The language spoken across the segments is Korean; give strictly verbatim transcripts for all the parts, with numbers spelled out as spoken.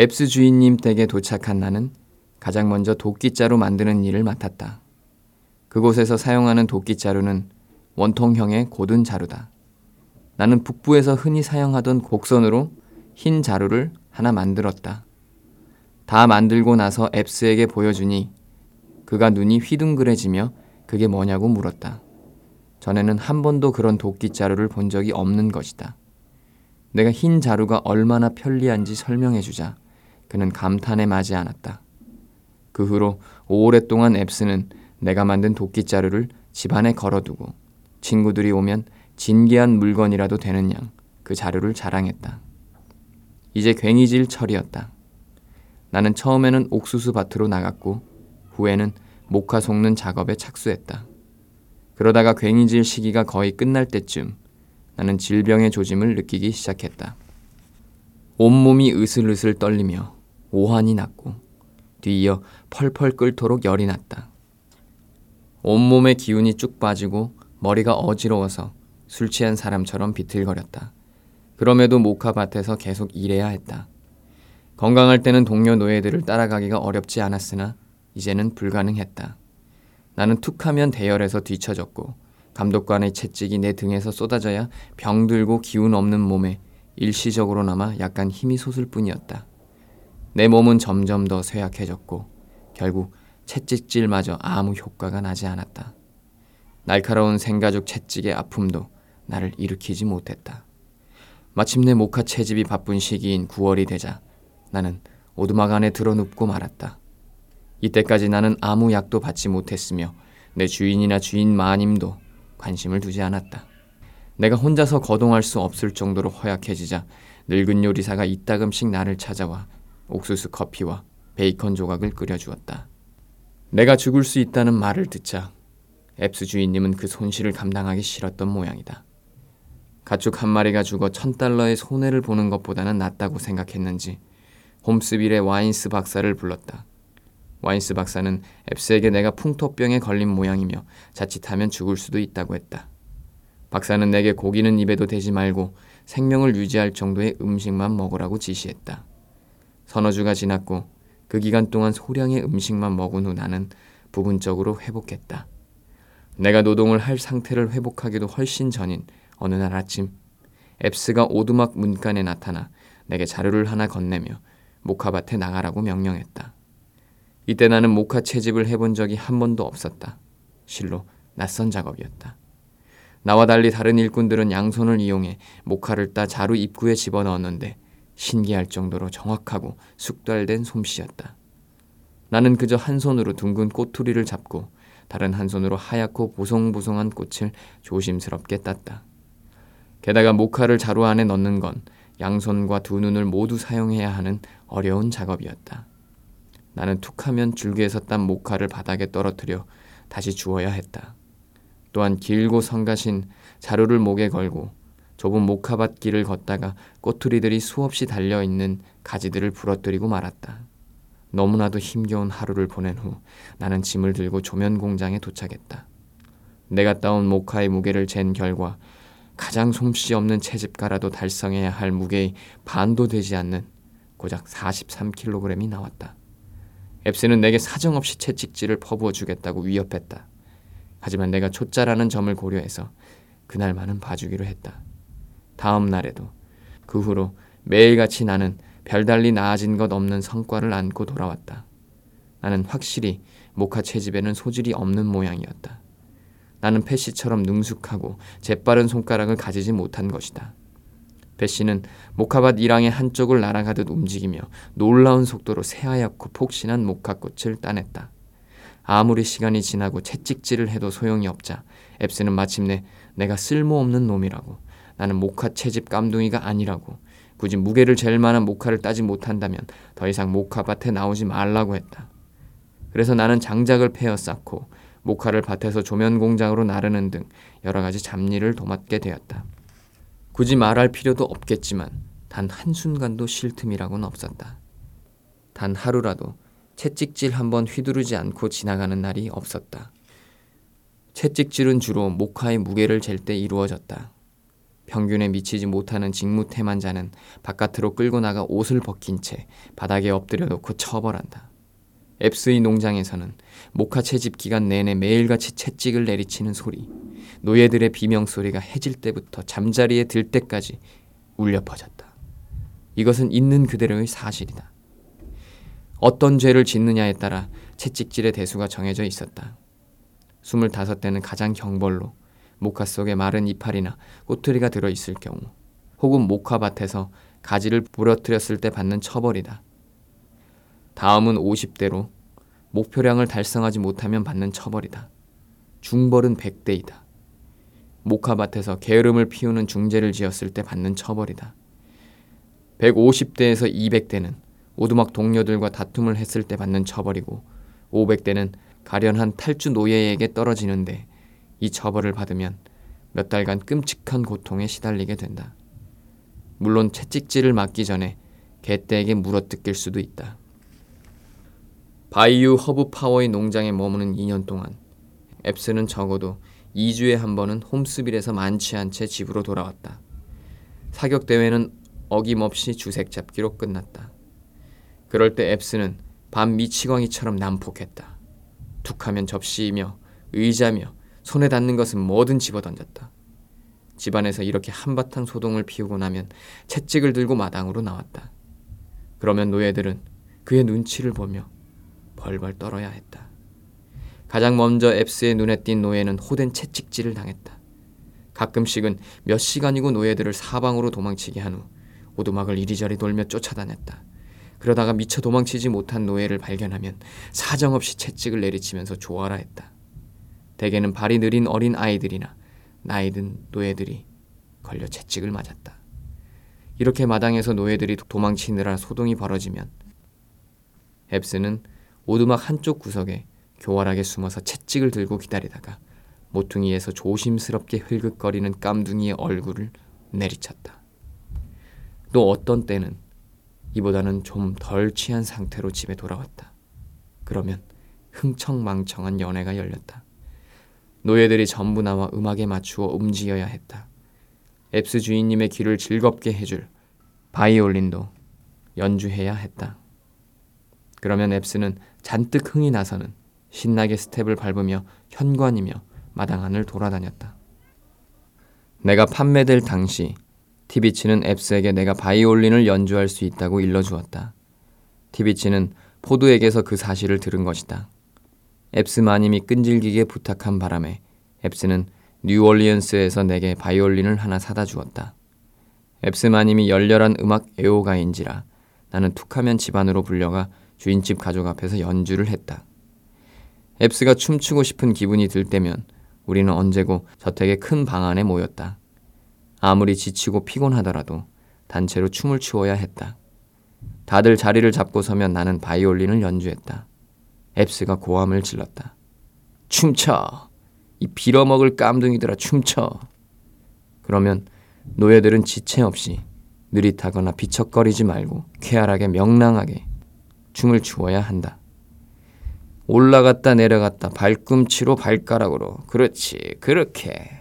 앱스 주인님 댁에 도착한 나는 가장 먼저 도끼자루 만드는 일을 맡았다. 그곳에서 사용하는 도끼자루는 원통형의 곧은 자루다. 나는 북부에서 흔히 사용하던 곡선으로 흰 자루를 하나 만들었다. 다 만들고 나서 앱스에게 보여주니 그가 눈이 휘둥그레지며 그게 뭐냐고 물었다. 전에는 한 번도 그런 도끼자루를 본 적이 없는 것이다. 내가 흰 자루가 얼마나 편리한지 설명해주자 그는 감탄에 마지 않았다. 그 후로 오랫동안 앱스는 내가 만든 도끼자루를 집안에 걸어두고 친구들이 오면 진귀한 물건이라도 되는 양 그 자루를 자랑했다. 이제 괭이질 철이었다. 나는 처음에는 옥수수 밭으로 나갔고 후에는 모카 속는 작업에 착수했다. 그러다가 괭이질 시기가 거의 끝날 때쯤 나는 질병의 조짐을 느끼기 시작했다. 온몸이 으슬으슬 떨리며 오한이 났고 뒤이어 펄펄 끓도록 열이 났다. 온몸의 기운이 쭉 빠지고 머리가 어지러워서 술 취한 사람처럼 비틀거렸다. 그럼에도 모카밭에서 계속 일해야 했다. 건강할 때는 동료 노예들을 따라가기가 어렵지 않았으나 이제는 불가능했다. 나는 툭하면 대열에서 뒤처졌고 감독관의 채찍이 내 등에서 쏟아져야 병들고 기운 없는 몸에 일시적으로나마 약간 힘이 솟을 뿐이었다. 내 몸은 점점 더 쇠약해졌고 결국 채찍질마저 아무 효과가 나지 않았다. 날카로운 생가죽 채찍의 아픔도 나를 일으키지 못했다. 마침내 모카 채집이 바쁜 시기인 구월이 되자 나는 오두막 안에 드러눕고 말았다. 이때까지 나는 아무 약도 받지 못했으며 내 주인이나 주인 마님도 관심을 두지 않았다. 내가 혼자서 거동할 수 없을 정도로 허약해지자 늙은 요리사가 이따금씩 나를 찾아와 옥수수 커피와 베이컨 조각을 끓여주었다. 내가 죽을 수 있다는 말을 듣자 앱스 주인님은 그 손실을 감당하기 싫었던 모양이다. 가축 한 마리가 죽어 천 달러의 손해를 보는 것보다는 낫다고 생각했는지 홈스빌의 와인스 박사를 불렀다. 와인스 박사는 앱스에게 내가 풍토병에 걸린 모양이며 자칫하면 죽을 수도 있다고 했다. 박사는 내게 고기는 입에도 대지 말고 생명을 유지할 정도의 음식만 먹으라고 지시했다. 서너 주가 지났고 그 기간 동안 소량의 음식만 먹은 후 나는 부분적으로 회복했다. 내가 노동을 할 상태를 회복하기도 훨씬 전인 어느 날 아침 앱스가 오두막 문간에 나타나 내게 자루를 하나 건네며 모카밭에 나가라고 명령했다. 이때 나는 모카 채집을 해본 적이 한 번도 없었다. 실로 낯선 작업이었다. 나와 달리 다른 일꾼들은 양손을 이용해 모카를 따 자루 입구에 집어넣었는데 신기할 정도로 정확하고 숙달된 솜씨였다. 나는 그저 한 손으로 둥근 꼬투리를 잡고 다른 한 손으로 하얗고 보송보송한 꽃을 조심스럽게 땄다. 게다가 모카를 자루 안에 넣는 건 양손과 두 눈을 모두 사용해야 하는 어려운 작업이었다. 나는 툭하면 줄기에서 딴 모카를 바닥에 떨어뜨려 다시 주워야 했다. 또한 길고 성가신 자루를 목에 걸고 좁은 모카밭 길을 걷다가 꼬투리들이 수없이 달려있는 가지들을 부러뜨리고 말았다. 너무나도 힘겨운 하루를 보낸 후 나는 짐을 들고 조면 공장에 도착했다. 내가 따온 모카의 무게를 잰 결과 가장 솜씨 없는 채집가라도 달성해야 할 무게의 반도 되지 않는 고작 사십삼 킬로그램이 나왔다. 앱스는 내게 사정없이 채찍질을 퍼부어 주겠다고 위협했다. 하지만 내가 초짜라는 점을 고려해서 그날만은 봐주기로 했다. 다음 날에도 그 후로 매일같이 나는 별달리 나아진 것 없는 성과를 안고 돌아왔다. 나는 확실히 모카 채집에는 소질이 없는 모양이었다. 나는 패시처럼 능숙하고 재빠른 손가락을 가지지 못한 것이다. 배씨는 모카밭 일항의 한쪽을 날아가듯 움직이며 놀라운 속도로 새하얗고 폭신한 모카꽃을 따냈다. 아무리 시간이 지나고 채찍질을 해도 소용이 없자 앱스는 마침내 내가 쓸모없는 놈이라고 나는 모카 채집 깜둥이가 아니라고 굳이 무게를 잴 만한 모카를 따지 못한다면 더 이상 모카밭에 나오지 말라고 했다. 그래서 나는 장작을 패어 쌓고 모카를 밭에서 조면 공장으로 나르는 등 여러 가지 잡일을 도맡게 되었다. 굳이 말할 필요도 없겠지만 단 한순간도 쉴 틈이라고는 없었다. 단 하루라도 채찍질 한번 휘두르지 않고 지나가는 날이 없었다. 채찍질은 주로 모카의 무게를 잴 때 이루어졌다. 평균에 미치지 못하는 직무태만 자는 바깥으로 끌고 나가 옷을 벗긴 채 바닥에 엎드려 놓고 처벌한다. 앱스의 농장에서는 모카 채집 기간 내내 매일같이 채찍을 내리치는 소리, 노예들의 비명소리가 해질 때부터 잠자리에 들 때까지 울려 퍼졌다. 이것은 있는 그대로의 사실이다. 어떤 죄를 짓느냐에 따라 채찍질의 대수가 정해져 있었다. 스물다섯 대는 가장 경벌로, 모카 속에 마른 이파리나 꼬투리가 들어있을 경우 혹은 모카밭에서 가지를 부러뜨렸을 때 받는 처벌이다. 다음은 오십 대로 목표량을 달성하지 못하면 받는 처벌이다. 중벌은 백 대이다. 모카밭에서 게으름을 피우는 중죄를 지었을 때 받는 처벌이다. 백오십 대에서 이백 대는 오두막 동료들과 다툼을 했을 때 받는 처벌이고, 오백 대는 가련한 탈주 노예에게 떨어지는데 이 처벌을 받으면 몇 달간 끔찍한 고통에 시달리게 된다. 물론 채찍질을 맞기 전에 개떼에게 물어뜯길 수도 있다. 바이유 허브 파워의 농장에 머무는 이 년 동안 앱스는 적어도 이 주에 한 번은 홈스빌에서 만취한 채 집으로 돌아왔다. 사격 대회는 어김없이 주색 잡기로 끝났다. 그럴 때 앱스는 밤 미치광이처럼 난폭했다. 툭하면 접시이며 의자며 손에 닿는 것은 뭐든 집어던졌다. 집안에서 이렇게 한바탕 소동을 피우고 나면 채찍을 들고 마당으로 나왔다. 그러면 노예들은 그의 눈치를 보며 벌벌 떨어야 했다. 가장 먼저 앱스의 눈에 띈 노예는 호된 채찍질을 당했다. 가끔씩은 몇 시간이고 노예들을 사방으로 도망치게 한 후 오두막을 이리저리 돌며 쫓아다녔다. 그러다가 미처 도망치지 못한 노예를 발견하면 사정없이 채찍을 내리치면서 조아라 했다. 대개는 발이 느린 어린 아이들이나 나이든 노예들이 걸려 채찍을 맞았다. 이렇게 마당에서 노예들이 도망치느라 소동이 벌어지면 앱스는 오두막 한쪽 구석에 교활하게 숨어서 채찍을 들고 기다리다가 모퉁이에서 조심스럽게 흘긋거리는 깜둥이의 얼굴을 내리쳤다. 또 어떤 때는 이보다는 좀 덜 취한 상태로 집에 돌아왔다. 그러면 흥청망청한 연회가 열렸다. 노예들이 전부 나와 음악에 맞추어 움직여야 했다. 앱스 주인님의 귀를 즐겁게 해줄 바이올린도 연주해야 했다. 그러면 앱스는 잔뜩 흥이 나서는 신나게 스텝을 밟으며 현관이며 마당 안을 돌아다녔다. 내가 판매될 당시 티비치는 앱스에게 내가 바이올린을 연주할 수 있다고 일러주었다. 티비치는 포드에게서 그 사실을 들은 것이다. 앱스 마님이 끈질기게 부탁한 바람에 앱스는 뉴올리언스에서 내게 바이올린을 하나 사다 주었다. 앱스 마님이 열렬한 음악 애호가인지라 나는 툭하면 집안으로 불려가 주인집 가족 앞에서 연주를 했다. 앱스가 춤추고 싶은 기분이 들 때면 우리는 언제고 저택의 큰 방 안에 모였다. 아무리 지치고 피곤하더라도 단체로 춤을 추어야 했다. 다들 자리를 잡고 서면 나는 바이올린을 연주했다. 앱스가 고함을 질렀다. 춤춰! 이 빌어먹을 깜둥이들아 춤춰! 그러면 노예들은 지체 없이 느릿하거나 비척거리지 말고 쾌활하게 명랑하게 춤을 추어야 한다. 올라갔다 내려갔다 발꿈치로 발가락으로 그렇지 그렇게.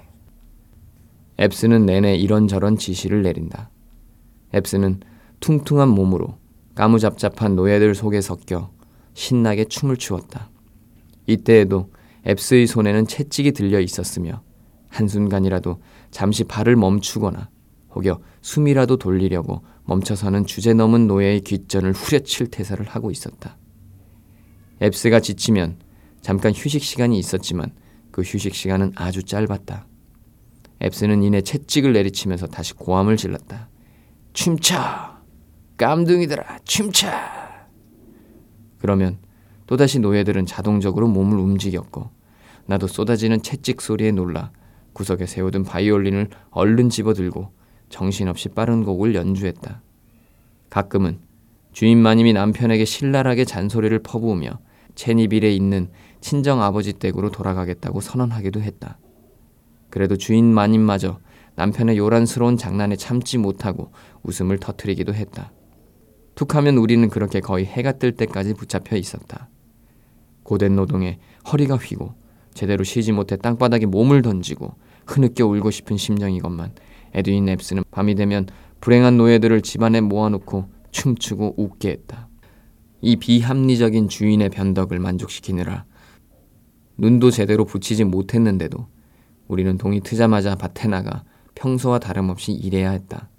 앱스는 내내 이런저런 지시를 내린다. 앱스는 퉁퉁한 몸으로 까무잡잡한 노예들 속에 섞여 신나게 춤을 추었다. 이때에도 앱스의 손에는 채찍이 들려 있었으며 한순간이라도 잠시 발을 멈추거나 혹여 숨이라도 돌리려고 멈춰서는 주제 넘은 노예의 귓전을 후려칠 태세를 하고 있었다. 앱스가 지치면 잠깐 휴식 시간이 있었지만 그 휴식 시간은 아주 짧았다. 앱스는 이내 채찍을 내리치면서 다시 고함을 질렀다. 춤춰! 깜둥이들아 춤춰! 그러면 또다시 노예들은 자동적으로 몸을 움직였고 나도 쏟아지는 채찍 소리에 놀라 구석에 세워둔 바이올린을 얼른 집어들고 정신없이 빠른 곡을 연주했다. 가끔은 주인 마님이 남편에게 신랄하게 잔소리를 퍼부으며 체니빌에 있는 친정아버지 댁으로 돌아가겠다고 선언하기도 했다. 그래도 주인 마님마저 남편의 요란스러운 장난에 참지 못하고 웃음을 터뜨리기도 했다. 툭하면 우리는 그렇게 거의 해가 뜰 때까지 붙잡혀 있었다. 고된 노동에 허리가 휘고 제대로 쉬지 못해 땅바닥에 몸을 던지고 흐느껴 울고 싶은 심정이건만 에드윈 앱스는 밤이 되면 불행한 노예들을 집안에 모아놓고 춤추고 웃게 했다. 이 비합리적인 주인의 변덕을 만족시키느라 눈도 제대로 붙이지 못했는데도 우리는 동이 트자마자 밭에 나가 평소와 다름없이 일해야 했다.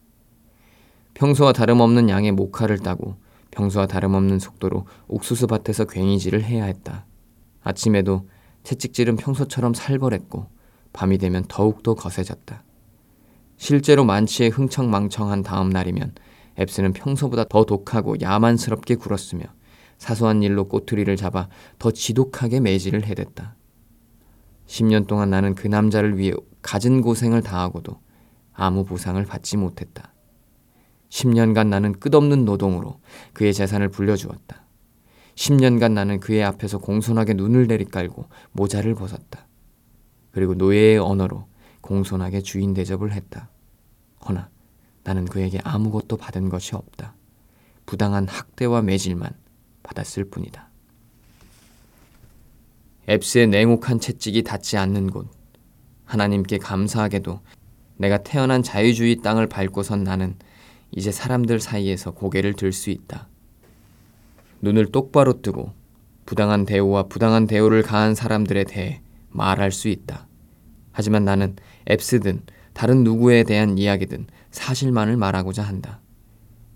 평소와 다름없는 양의 모카를 따고 평소와 다름없는 속도로 옥수수밭에서 괭이질을 해야 했다. 아침에도 채찍질은 평소처럼 살벌했고 밤이 되면 더욱더 거세졌다. 실제로 만취에 흥청망청한 다음 날이면 앱스는 평소보다 더 독하고 야만스럽게 굴었으며 사소한 일로 꼬투리를 잡아 더 지독하게 매질을 해댔다. 십 년 동안 나는 그 남자를 위해 갖은 고생을 다하고도 아무 보상을 받지 못했다. 십 년간 나는 끝없는 노동으로 그의 재산을 불려주었다. 십 년간 나는 그의 앞에서 공손하게 눈을 내리깔고 모자를 벗었다. 그리고 노예의 언어로 공손하게 주인 대접을 했다. 허나 나는 그에게 아무것도 받은 것이 없다. 부당한 학대와 매질만 받았을 뿐이다. 앱스의 냉혹한 채찍이 닿지 않는 곳, 하나님께 감사하게도 내가 태어난 자유주의 땅을 밟고선 나는 이제 사람들 사이에서 고개를 들 수 있다. 눈을 똑바로 뜨고 부당한 대우와 부당한 대우를 가한 사람들에 대해 말할 수 있다. 하지만 나는 앱스든 다른 누구에 대한 이야기든 사실만을 말하고자 한다.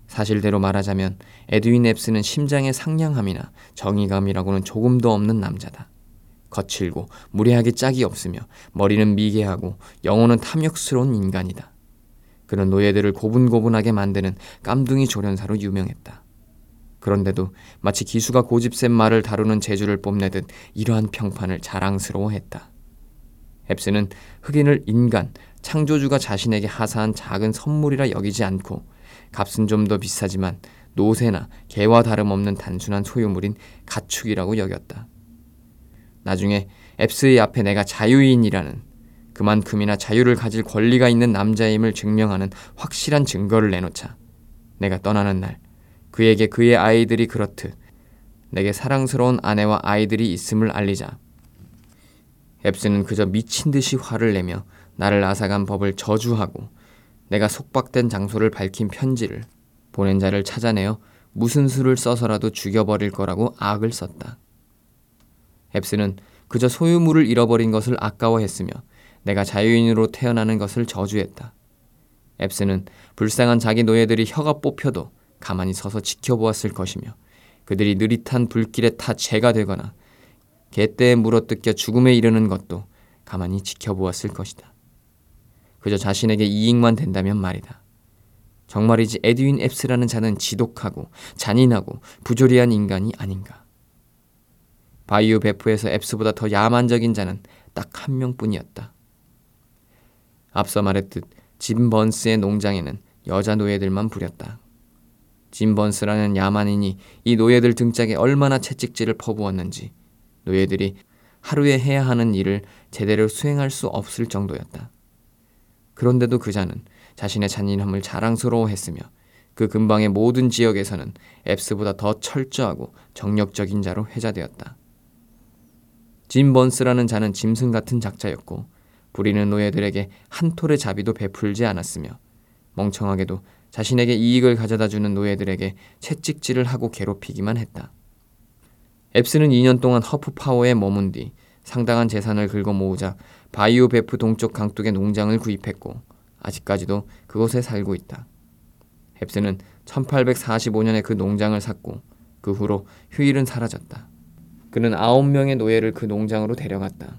사실대로 말하자면 에드윈 앱스는 심장의 상냥함이나 정의감이라고는 조금도 없는 남자다. 거칠고 무례하게 짝이 없으며 머리는 미개하고 영혼은 탐욕스러운 인간이다. 그는 노예들을 고분고분하게 만드는 깜둥이 조련사로 유명했다. 그런데도 마치 기수가 고집센 말을 다루는 재주를 뽐내듯 이러한 평판을 자랑스러워했다. 앱스는 흑인을 인간, 창조주가 자신에게 하사한 작은 선물이라 여기지 않고 값은 좀 더 비싸지만 노새나 개와 다름없는 단순한 소유물인 가축이라고 여겼다. 나중에 앱스의 앞에 내가 자유인이라는 그만큼이나 자유를 가질 권리가 있는 남자임을 증명하는 확실한 증거를 내놓자 내가 떠나는 날 그에게 그의 아이들이 그렇듯 내게 사랑스러운 아내와 아이들이 있음을 알리자 앱스는 그저 미친 듯이 화를 내며 나를 앗아간 법을 저주하고 내가 속박된 장소를 밝힌 편지를 보낸 자를 찾아내어 무슨 수를 써서라도 죽여버릴 거라고 악을 썼다. 앱스는 그저 소유물을 잃어버린 것을 아까워했으며 내가 자유인으로 태어나는 것을 저주했다. 앱스는 불쌍한 자기 노예들이 혀가 뽑혀도 가만히 서서 지켜보았을 것이며 그들이 느릿한 불길에 타 재가 되거나 개떼에 물어뜯겨 죽음에 이르는 것도 가만히 지켜보았을 것이다. 그저 자신에게 이익만 된다면 말이다. 정말이지 에드윈 앱스라는 자는 지독하고 잔인하고 부조리한 인간이 아닌가. 바이오 베프에서 앱스보다 더 야만적인 자는 딱 한 명뿐이었다. 앞서 말했듯 짐 번스의 농장에는 여자 노예들만 부렸다. 짐 번스라는 야만인이 이 노예들 등짝에 얼마나 채찍질을 퍼부었는지 노예들이 하루에 해야 하는 일을 제대로 수행할 수 없을 정도였다. 그런데도 그 자는 자신의 잔인함을 자랑스러워했으며 그 근방의 모든 지역에서는 앱스보다 더 철저하고 정력적인 자로 회자되었다. 짐 번스라는 자는 짐승 같은 작자였고 부리는 노예들에게 한 톨의 자비도 베풀지 않았으며 멍청하게도 자신에게 이익을 가져다주는 노예들에게 채찍질을 하고 괴롭히기만 했다. 앱스는 이 년 동안 허프파워에 머문 뒤 상당한 재산을 긁어 모으자 바이오 베프 동쪽 강둑의 농장을 구입했고 아직까지도 그곳에 살고 있다. 앱스는 천팔백사십오 년에 그 농장을 샀고 그 후로 휴일은 사라졌다. 그는 아홉 명의 노예를 그 농장으로 데려갔다.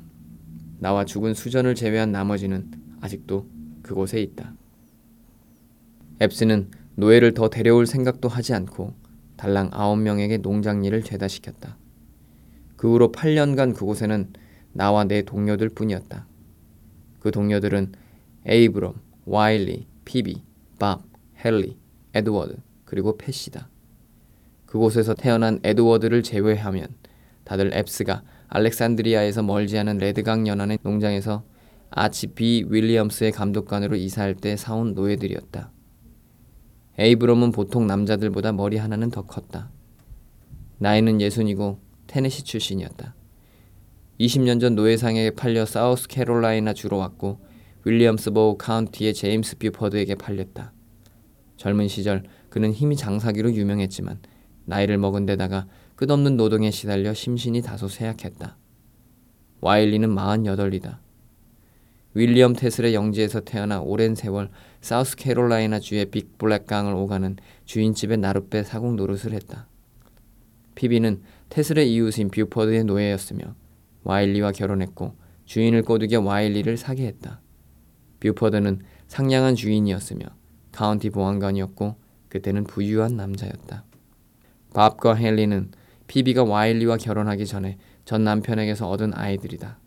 나와 죽은 수전을 제외한 나머지는 아직도 그곳에 있다. 앱스는 노예를 더 데려올 생각도 하지 않고 달랑 아홉 명에게 농장 일을 죄다 시켰다. 그 후로 팔 년간 그곳에는 나와 내 동료들 뿐이었다. 그 동료들은 에이브럼, 와일리, 피비, 밥, 헨리, 에드워드 그리고 패시다. 그곳에서 태어난 에드워드를 제외하면 다들 앱스가 알렉산드리아에서 멀지 않은 레드강 연안의 농장에서 아치 B. 윌리엄스의 감독관으로 이사할 때 사온 노예들이었다. 에이브럼은 보통 남자들보다 머리 하나는 더 컸다. 나이는 예순이고 테네시 출신이었다. 이십 년 전 노예상에 팔려 사우스캐롤라이나 주로 왔고 윌리엄스버그 카운티의 제임스 뷰퍼드에게 팔렸다. 젊은 시절 그는 힘이 장사기로 유명했지만 나이를 먹은 데다가 끝없는 노동에 시달려 심신이 다소 쇠약했다. 와일리는 마흔여덟이다. 윌리엄 테슬의 영지에서 태어나 오랜 세월 사우스캐롤라이나주의 빅블랙강을 오가는 주인집의 나룻배 사공 노릇을 했다. 피비는 테슬의 이웃인 뷰퍼드의 노예였으며 와일리와 결혼했고 주인을 꼬드겨 와일리를 사게 했다. 뷰퍼드는 상냥한 주인이었으며 카운티 보안관이었고 그때는 부유한 남자였다. 밥과 헨리는 피비가 와일리와 결혼하기 전에 전 남편에게서 얻은 아이들이다.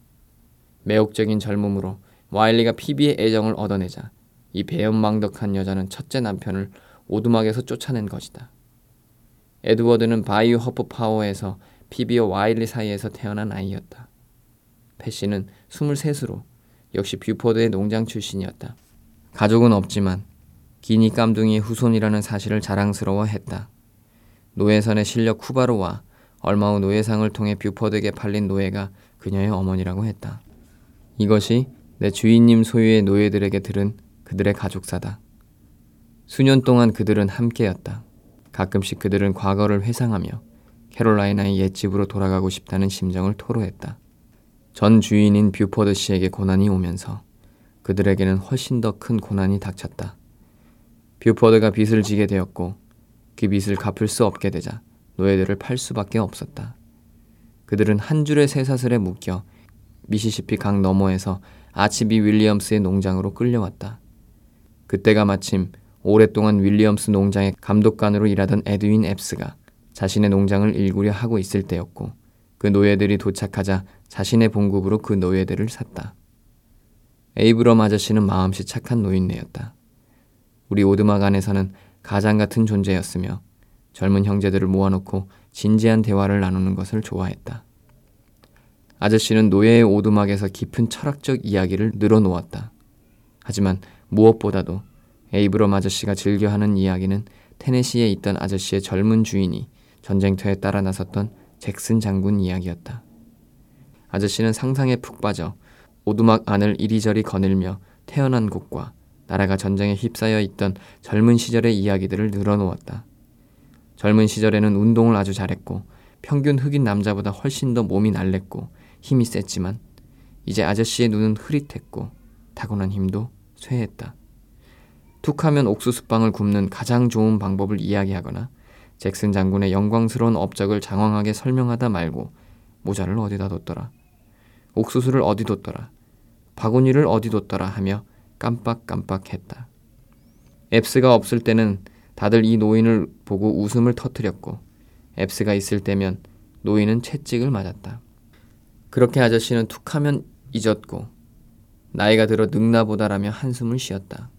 매혹적인 젊음으로 와일리가 피비의 애정을 얻어내자 이 배은망덕한 여자는 첫째 남편을 오두막에서 쫓아낸 것이다. 에드워드는 바이유 허프파워에서 피비와 와일리 사이에서 태어난 아이였다. 패시는 스물셋으로 역시 뷰포드의 농장 출신이었다. 가족은 없지만 기니 깜둥이의 후손이라는 사실을 자랑스러워했다. 노예선에 실려 쿠바로 와 얼마 후 노예상을 통해 뷰포드에게 팔린 노예가 그녀의 어머니라고 했다. 이것이 내 주인님 소유의 노예들에게 들은 그들의 가족사다. 수년 동안 그들은 함께였다. 가끔씩 그들은 과거를 회상하며 캐롤라이나의 옛집으로 돌아가고 싶다는 심정을 토로했다. 전 주인인 뷰포드 씨에게 고난이 오면서 그들에게는 훨씬 더 큰 고난이 닥쳤다. 뷰포드가 빚을 지게 되었고 그 빚을 갚을 수 없게 되자 노예들을 팔 수밖에 없었다. 그들은 한 줄의 쇠사슬에 묶여 미시시피 강 너머에서 아치비 윌리엄스의 농장으로 끌려왔다. 그때가 마침 오랫동안 윌리엄스 농장의 감독관으로 일하던 에드윈 앱스가 자신의 농장을 일구려 하고 있을 때였고 그 노예들이 도착하자 자신의 봉급으로 그 노예들을 샀다. 에이브럼 아저씨는 마음씨 착한 노인네였다. 우리 오두막 안에서는 가장 같은 존재였으며 젊은 형제들을 모아놓고 진지한 대화를 나누는 것을 좋아했다. 아저씨는 노예의 오두막에서 깊은 철학적 이야기를 늘어놓았다. 하지만 무엇보다도 에이브럼 아저씨가 즐겨하는 이야기는 테네시에 있던 아저씨의 젊은 주인이 전쟁터에 따라 나섰던 잭슨 장군 이야기였다. 아저씨는 상상에 푹 빠져 오두막 안을 이리저리 거닐며 태어난 곳과 나라가 전쟁에 휩싸여 있던 젊은 시절의 이야기들을 늘어놓았다. 젊은 시절에는 운동을 아주 잘했고 평균 흑인 남자보다 훨씬 더 몸이 날랬고 힘이 셌지만 이제 아저씨의 눈은 흐릿했고 타고난 힘도 쇠했다. 툭하면 옥수수빵을 굽는 가장 좋은 방법을 이야기하거나 잭슨 장군의 영광스러운 업적을 장황하게 설명하다 말고 모자를 어디다 뒀더라, 옥수수를 어디 뒀더라, 바구니를 어디 뒀더라 하며 깜빡깜빡했다. 앱스가 없을 때는 다들 이 노인을 보고 웃음을 터뜨렸고 앱스가 있을 때면 노인은 채찍을 맞았다. 그렇게 아저씨는 툭하면 잊었고 나이가 들어 늙나보다라며 한숨을 쉬었다.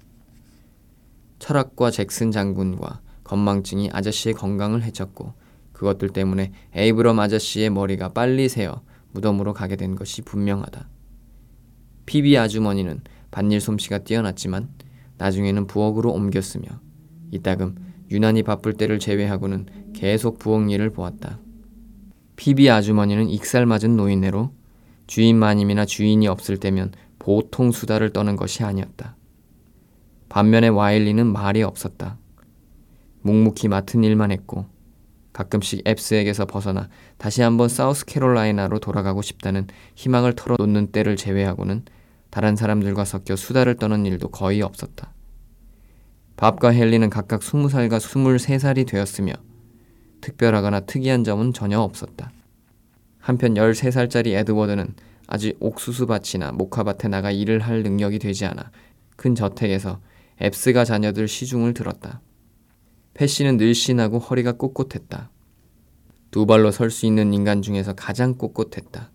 철학과 잭슨 장군과 건망증이 아저씨의 건강을 해쳤고 그것들 때문에 에이브럼 아저씨의 머리가 빨리 새어 무덤으로 가게 된 것이 분명하다. 피비 아주머니는 밭일 솜씨가 뛰어났지만 나중에는 부엌으로 옮겼으며 이따금 유난히 바쁠 때를 제외하고는 계속 부엌 일을 보았다. 피비 아주머니는 익살맞은 노인네로 주인 마님이나 주인이 없을 때면 보통 수다를 떠는 것이 아니었다. 반면에 와일리는 말이 없었다. 묵묵히 맡은 일만 했고 가끔씩 앱스에게서 벗어나 다시 한번 사우스캐롤라이나로 돌아가고 싶다는 희망을 털어놓는 때를 제외하고는 다른 사람들과 섞여 수다를 떠는 일도 거의 없었다. 밥과 헨리는 각각 스무 살과 스물세 살이 되었으며 특별하거나 특이한 점은 전혀 없었다. 한편 열세 살짜리 에드워드는 아직 옥수수밭이나 목화밭에 나가 일을 할 능력이 되지 않아 큰 저택에서 앱스가 자녀들 시중을 들었다. 패시는 늘씬하고 허리가 꼿꼿했다. 두 발로 설 수 있는 인간 중에서 가장 꼿꼿했다.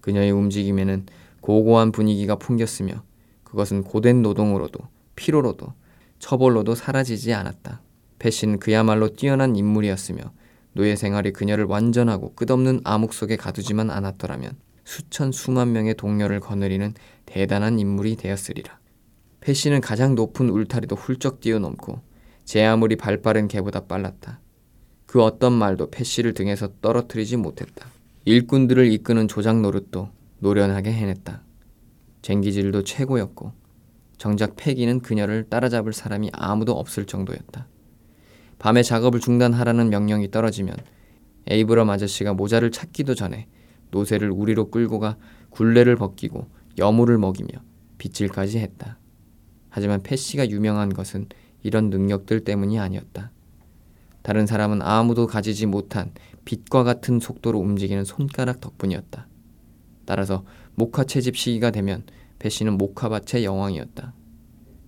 그녀의 움직임에는 고고한 분위기가 풍겼으며 그것은 고된 노동으로도 피로로도 처벌로도 사라지지 않았다. 패시는 그야말로 뛰어난 인물이었으며 노예 생활이 그녀를 완전하고 끝없는 암흑 속에 가두지만 않았더라면 수천 수만 명의 동료를 거느리는 대단한 인물이 되었으리라. 패시는 가장 높은 울타리도 훌쩍 뛰어넘고 제 아무리 발빠른 개보다 빨랐다. 그 어떤 말도 패시를 등에서 떨어뜨리지 못했다. 일꾼들을 이끄는 조장 노릇도 노련하게 해냈다. 쟁기질도 최고였고 정작 패기는 그녀를 따라잡을 사람이 아무도 없을 정도였다. 밤에 작업을 중단하라는 명령이 떨어지면 에이브럼 아저씨가 모자를 찾기도 전에 노새를 우리로 끌고 가 굴레를 벗기고 여물을 먹이며 빗질까지 했다. 하지만 패시가 유명한 것은 이런 능력들 때문이 아니었다. 다른 사람은 아무도 가지지 못한 빛과 같은 속도로 움직이는 손가락 덕분이었다. 따라서 모카 채집 시기가 되면 패시는 모카밭의 여왕이었다.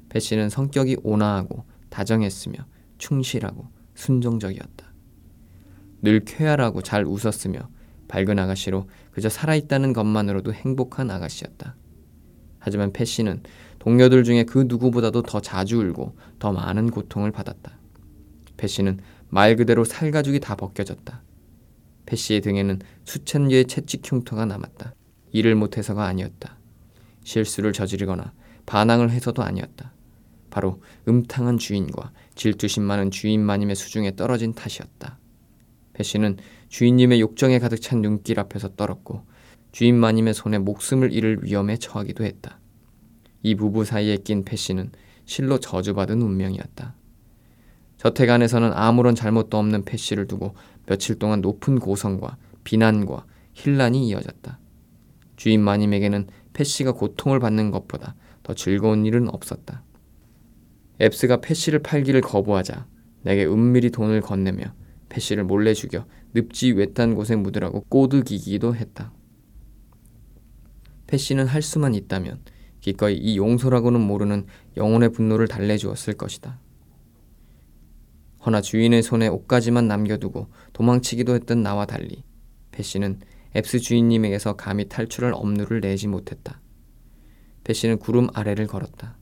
패시는 성격이 온화하고 다정했으며 충실하고 순종적이었다. 늘 쾌활하고 잘 웃었으며 밝은 아가씨로 그저 살아있다는 것만으로도 행복한 아가씨였다. 하지만 패시는 동료들 중에 그 누구보다도 더 자주 울고 더 많은 고통을 받았다. 패시는 말 그대로 살가죽이 다 벗겨졌다. 패시의 등에는 수천 개의 채찍 흉터가 남았다. 일을 못해서가 아니었다. 실수를 저지르거나 반항을 해서도 아니었다. 바로 음탕한 주인과 질투심 많은 주인마님의 수중에 떨어진 탓이었다. 패시는 주인님의 욕정에 가득 찬 눈길 앞에서 떨었고 주인마님의 손에 목숨을 잃을 위험에 처하기도 했다. 이 부부 사이에 낀 패시는 실로 저주받은 운명이었다. 저택 안에서는 아무런 잘못도 없는 패시를 두고 며칠 동안 높은 고성과 비난과 힐난이 이어졌다. 주인마님에게는 패시가 고통을 받는 것보다 더 즐거운 일은 없었다. 앱스가 패시를 팔기를 거부하자 내게 은밀히 돈을 건네며 패시를 몰래 죽여 늪지 외딴 곳에 묻으라고 꼬드기기도 했다. 패시는 할 수만 있다면 기꺼이 이 용서라고는 모르는 영혼의 분노를 달래주었을 것이다. 허나 주인의 손에 옷까지만 남겨두고 도망치기도 했던 나와 달리 패시는 앱스 주인님에게서 감히 탈출할 엄두를 내지 못했다. 패시는 구름 아래를 걸었다.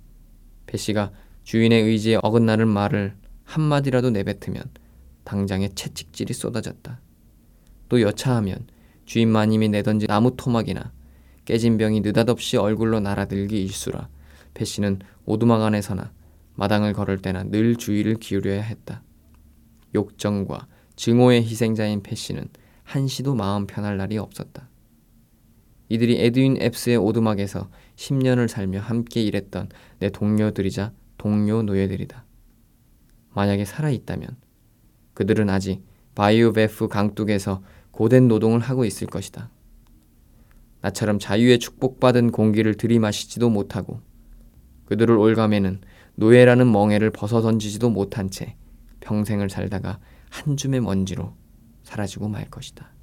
패시가 주인의 의지에 어긋나는 말을 한마디라도 내뱉으면 당장의 채찍질이 쏟아졌다. 또 여차하면 주인 마님이 내던진 나무 토막이나 깨진 병이 느닷없이 얼굴로 날아들기 일쑤라 패시는 오두막 안에서나 마당을 걸을 때나 늘 주의를 기울여야 했다. 욕정과 증오의 희생자인 패시는 한시도 마음 편할 날이 없었다. 이들이 에드윈 앱스의 오두막에서 십 년을 살며 함께 일했던 내 동료들이자 동료 노예들이다. 만약에 살아있다면 그들은 아직 바이오 베프 강둑에서 고된 노동을 하고 있을 것이다. 나처럼 자유의 축복받은 공기를 들이마시지도 못하고 그들을 올감에는 노예라는 멍에를 벗어던지지도 못한 채 평생을 살다가 한 줌의 먼지로 사라지고 말 것이다.